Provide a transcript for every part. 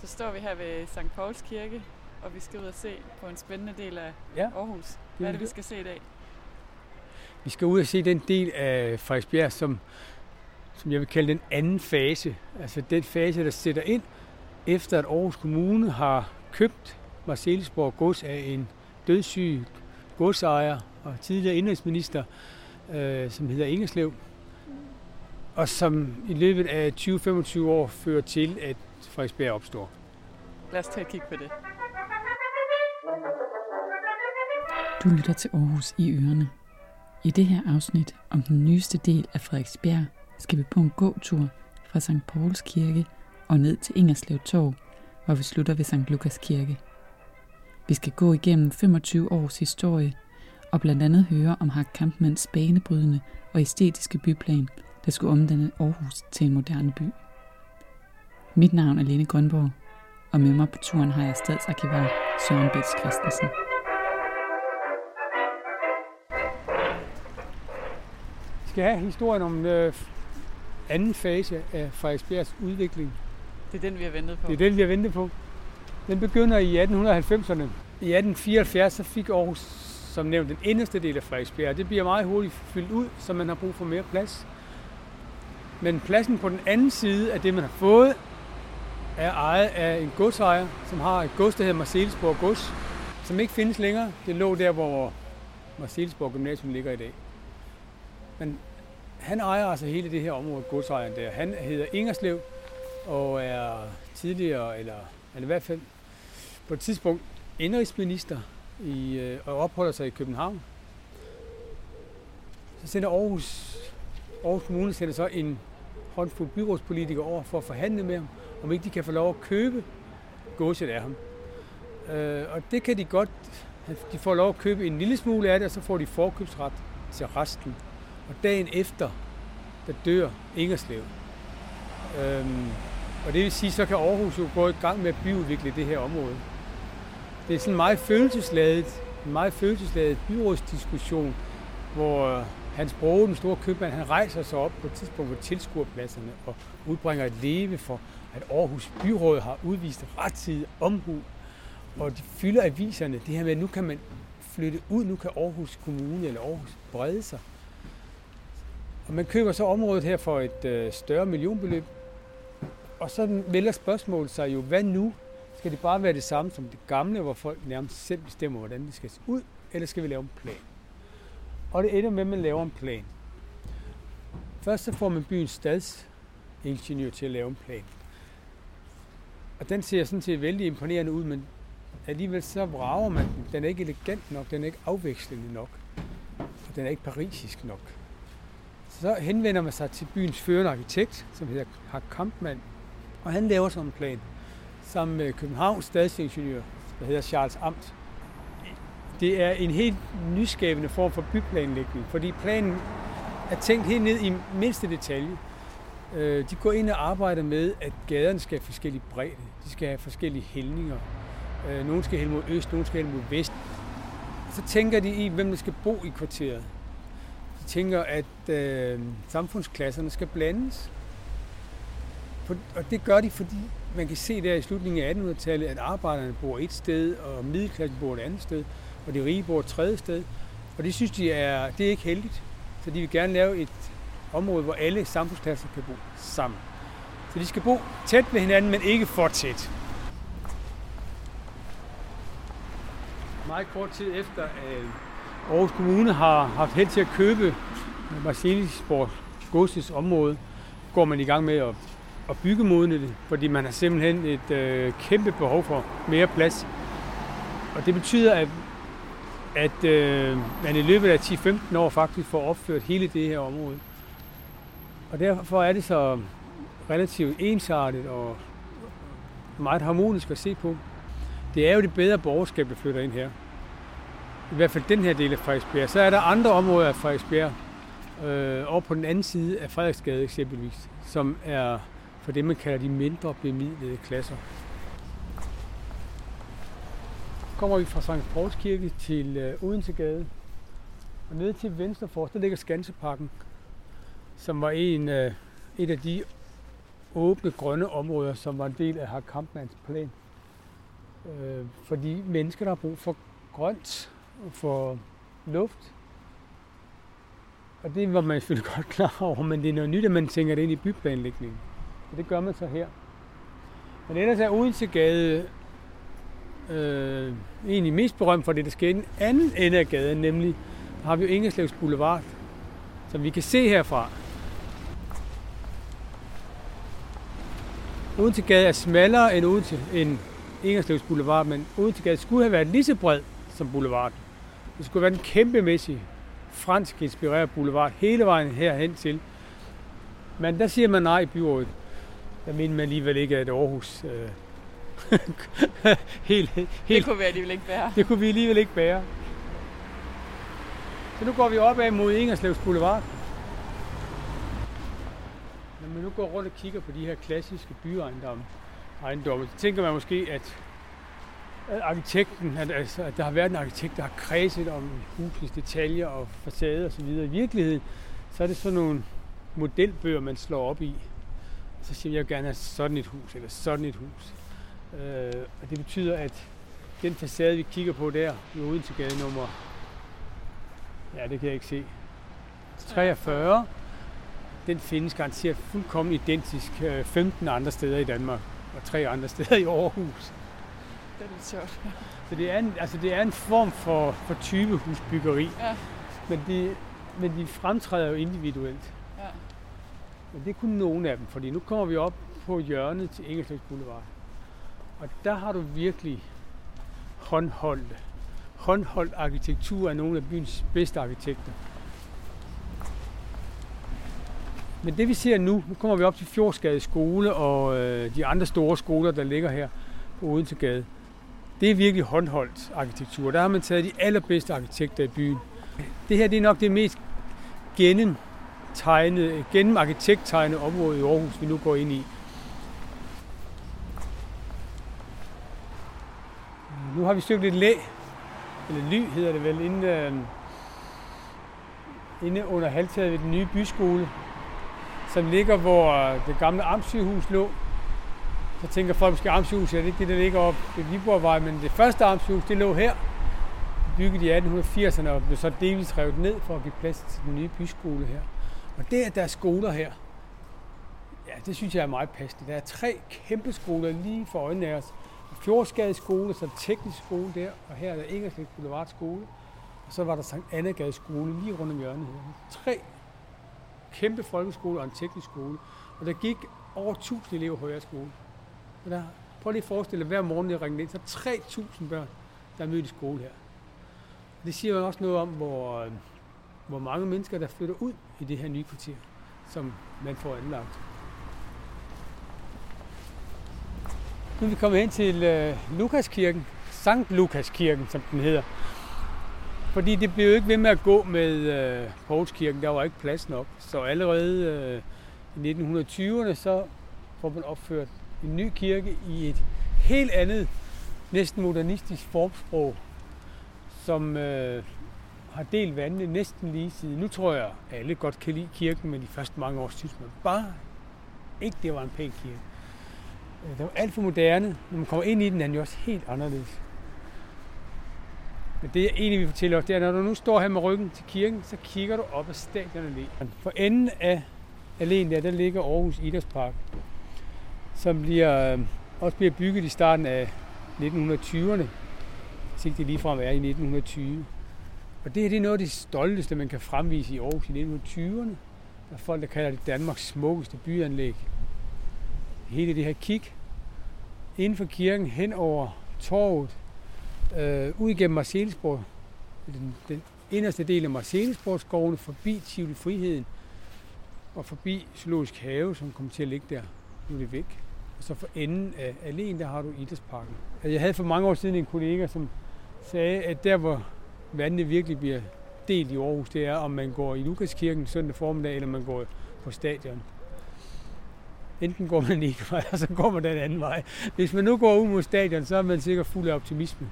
Så står vi her ved Sankt Pauls Kirke, og vi skal ud og se på en spændende del af Aarhus. Hvad er det, vi skal se i dag? Vi skal ud og se den del af Frederiksbjerg, som jeg vil kalde den anden fase. Altså den fase, der sætter ind, efter at Aarhus Kommune har købt Marselisborg gods af en dødssyg godsejer og tidligere indenrigsminister, som hedder Ingerslev, og som i løbet af 20-25 år fører til, at Frederiksbjerg opstår. Lad os tage et kig på det. Du lytter til Aarhus i ørerne. I det her afsnit om den nyeste del af Frederiksbjerg skal vi på en gåtur fra Sankt Pauls Kirke og ned til Ingerslev Torv, hvor vi slutter ved St. Lukas Kirke. Vi skal gå igennem 25 års historie og blandt andet høre om Hack Kampmanns banebrydende og æstetiske byplan, der skulle omdanne Aarhus til en moderne by. Mit navn er Lene Grønborg, og med mig på turen har jeg stadsarkivar Søren Bæch Christensen. Vi skal have historien om anden fase af Frederiksbjergs udvikling. Det er den, vi har ventet på. Den begynder i 1890'erne. I 1874 så fik Aarhus, som nævnt, den inderste del af Frederiksbjerg. Det bliver meget hurtigt fyldt ud, så man har brug for mere plads. Men pladsen på den anden side af det, man har fået, er ejet af en godsejer, som har et gods, der hedder Marselisborg gods, som ikke findes længere. Det lå der, hvor Marselisborg Gymnasium ligger i dag. Men han ejer altså hele det her område, godsejeren der. Han hedder Ingerslev og er tidligere, eller i hvert fald på et tidspunkt, indenrigsminister og opholder sig i København. Så sender Aarhus Kommune sender så en håndfuld byrådspolitiker over for at forhandle med ham, om ikke de kan få lov at købe godset af ham. Og det kan de godt. De får lov at købe en lille smule af det, og så får de forkøbsret til resten. Og dagen efter, der dør Ingerslev. Og det vil sige, så kan Aarhus jo gå i gang med at byudvikle det her område. Det er sådan en meget følelsesladet byrådsdiskussion, hvor Hans Broge, den store købmand, han rejser sig op på et tidspunkt på tilskuerpladserne og udbringer et leve for, at Aarhus Byråd har udvist rettidig omhu. Og de fylder aviserne det her med, at nu kan man flytte ud, nu kan Aarhus Kommune eller Aarhus brede sig. Og man køber så området her for et større millionbeløb. Og så melder spørgsmålet sig jo, hvad nu? Skal det bare være det samme som det gamle, hvor folk nærmest selv bestemmer, hvordan det skal se ud? Eller skal vi lave en plan? Og det ender med, at man laver en plan. Først så får man byens stadsingeniør til at lave en plan. Og den ser sådan set vældig imponerende ud, men alligevel så vrager man den. Den er ikke elegant nok, den er ikke afvekslende nok, og den er ikke parisisk nok. Så henvender man sig til byens førende arkitekt, som hedder Hack Kampmann, og han laver sådan en plan sammen med Københavns stadsingeniør, der hedder Charles Ambt. Det er en helt nyskabende form for byplanlægning, fordi planen er tænkt helt ned i mindste detalje. De går ind og arbejder med, at gaderne skal have forskellige bredde, de skal have forskellige hældninger. Nogle skal hælde mod øst, nogle skal hælde mod vest. Så tænker de i, hvem der skal bo i kvarteret. Tænker, at samfundsklasserne skal blandes. Og det gør de, fordi man kan se der i slutningen af 1800-tallet, at arbejderne bor et sted, og middelklassen bor et andet sted, og de rige bor et tredje sted. Og det synes de det er ikke heldigt. Så de vil gerne lave et område, hvor alle samfundsklasser kan bo sammen. Så de skal bo tæt ved hinanden, men ikke for tæt. Meget kort tid efter Aarhus Kommune har haft held til at købe Marselisborg godsets område, går man i gang med at bygge mod det, fordi man har simpelthen et kæmpe behov for mere plads. Og det betyder, at man i løbet af 10-15 år faktisk får opført hele det her område. Og derfor er det så relativt ensartet og meget harmonisk at se på. Det er jo det bedre borgerskab, der flytter ind her. I hvert fald den her del af Frederiksbjerg. Så er der andre områder af Frederiksbjerg, over på den anden side af Frederiksgade eksempelvis, som er for det, man kalder de mindre bemidlede klasser. Kommer vi fra Sankt Pauls Kirke til Odensegade, og nede til venstre for os, der ligger Skanseparken, som var et af de åbne grønne områder, som var en del af Hack Kampmanns plan. Fordi mennesker, der har brug for grønt og for luft, og det var man selvfølgelig godt klar over, men det er noget nyt, at man tænker det ind i byplanlægningen. Og det gør man så her. Men ellers er Odensegade egentlig mest berømt for det, der sker i den anden ende af gaden, nemlig har vi jo Ingerslev Boulevard, som vi kan se herfra. Odensegade er smallere end Ingerslev Boulevard, men Odensegade skulle have været lige så bred som boulevarden. Det skulle have været en kæmpemæssig fransk inspireret boulevard hele vejen herhen til. Men der siger man nej i byrådet. Der mener man alligevel ikke, at Aarhus helt, det kunne vi alligevel ikke bære. Det kunne vi alligevel ikke bære. Så nu går vi opad mod Ingerslev Boulevard. Når man nu går rundt og kigger på de her klassiske byejendomme, så tænker man måske, at der har været en arkitekt, der har kredset om husets detaljer og facade og så videre. I virkeligheden, så er det sådan nogle modelbøger, man slår op i. Så siger jeg gerne, at sådan et hus, eller sådan et hus. Og det betyder, at den facade, vi kigger på der, i Odensegade nummer, ja, det kan jeg ikke se, 43, den findes garanteret fuldkommen identisk 15 andre steder i Danmark, og 3 andre steder i Aarhus. Det er lidt sjovt. Så det er en form for typehusbyggeri, ja. men de fremtræder jo individuelt. Ja. Men det er kun nogle af dem, fordi nu kommer vi op på hjørnet til Ingerslev Boulevard. Og der har du virkelig håndholdt arkitektur af nogle af byens bedste arkitekter. Men det vi ser nu kommer vi op til Fjordsgade Skole og de andre store skoler, der ligger her på Odensegade. Det er virkelig håndholdt arkitektur. Der har man taget de allerbedste arkitekter i byen. Det her det er nok det mest gennem arkitekttegnede område i Aarhus, vi nu går ind i. Nu har vi søgt et læ, eller ly hedder det vel, inde under halvtaget ved den nye byskole, som ligger, hvor det gamle Amtssygehus lå. Så tænker folk måske, Amtssygehus er det ikke det, der ligger oppe ved Viborgvej, men det første Amtssygehus, det lå her. Bygget i 1880'erne og blev så delvis revet ned for at give plads til den nye byskole her. Og det, at der er skoler her, ja, det synes jeg er meget passende. Der er 3 kæmpe skoler lige for øjnene af os. Fjordsgade skole, så teknisk skole der, og her er der Ingerslev Boulevard skole, og så var der Sankt Annegade Skole lige rundt om hjørnet her. 3 kæmpe folkeskoler og en teknisk skole, og der gik over 1.000 elever på hver skole. Og der, prøv lige at forestille dig, hver morgen jeg ringede ind, så 3.000 børn, der er mødt i skole her. Det siger jo også noget om, hvor mange mennesker, der flytter ud i det her nye kvarter, som man får anlagt. Nu er vi kommet hen til Lukaskirken, Sankt Lukas Kirken, som den hedder. Fordi det blev jo ikke ved med at gå med Portskirken, der var ikke plads nok. Så allerede i 1920'erne, så får man opført en ny kirke i et helt andet, næsten modernistisk formsprog, som har delt vandene næsten lige siden. Nu tror jeg, alle godt kan lide kirken, men de første mange år synes man bare ikke, det var en pæn kirke. Den var alt for moderne. Når man kommer ind i den, er den jo også helt anderledes. Men det, jeg egentlig vil fortælle os, det er, når du nu står her med ryggen til kirken, så kigger du op ad stadion allé. For enden af alléen der ligger Aarhus Idrætspark, som også bliver bygget i starten af 1920'erne. Så det ligefrem er i 1920. Og det her det er noget af det stolteste, man kan fremvise i Aarhus i 1920'erne. Der er folk, der kalder det Danmarks smukkeste byanlæg. Hele det her kig inden for kirken, hen over torvet, ud igennem Marselisborg, den inderste del af Marselisborgsgården, forbi Tivoli Friheden og forbi Zoologisk Have, som kommer til at ligge der. Nu er det væk. Og så for enden af alléen, der har du Idrætsparken. Jeg havde for mange år siden en kollega, som sagde, at der hvor vandene virkelig bliver delt i Aarhus, det er, om man går i Lukaskirken søndag formiddag, eller man går på stadion. Enten går man den ene vej, og så går man den anden vej. Hvis man nu går ud mod stadion, så er man sikkert fuld af optimisme.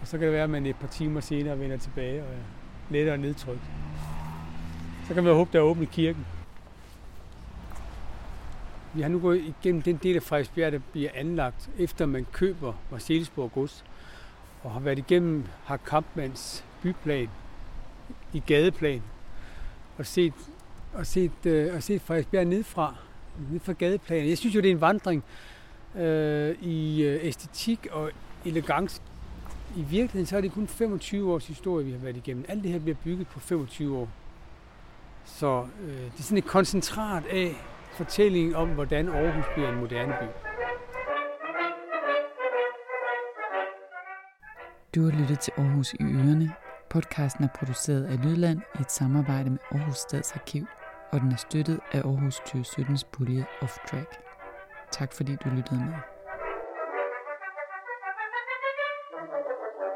Og så kan det være, at man et par timer senere vender tilbage og er lettere nedtrykt. Så kan man håbe, der er åbnet kirken. Vi har nu gået igennem den del af Frederiksbjerg, der bliver anlagt, efter man køber Marselisborg gods, og har været igennem Hack Kampmanns byplan i gadeplan, og set Frederiksbjerg ned fra gadeplanen. Jeg synes jo, det er en vandring i æstetik og elegance. I virkeligheden så er det kun 25 års historie, vi har været igennem. Alt det her bliver bygget på 25 år. Så det er sådan et koncentrat af fortællingen om, hvordan Aarhus bliver en moderne by. Du har lyttet til Aarhus i ørerne. Podcasten er produceret af Lydland i et samarbejde med Aarhus Stads Arkiv, og den er støttet af Aarhus 2017's pulje Off Track. Tak fordi du lyttede med.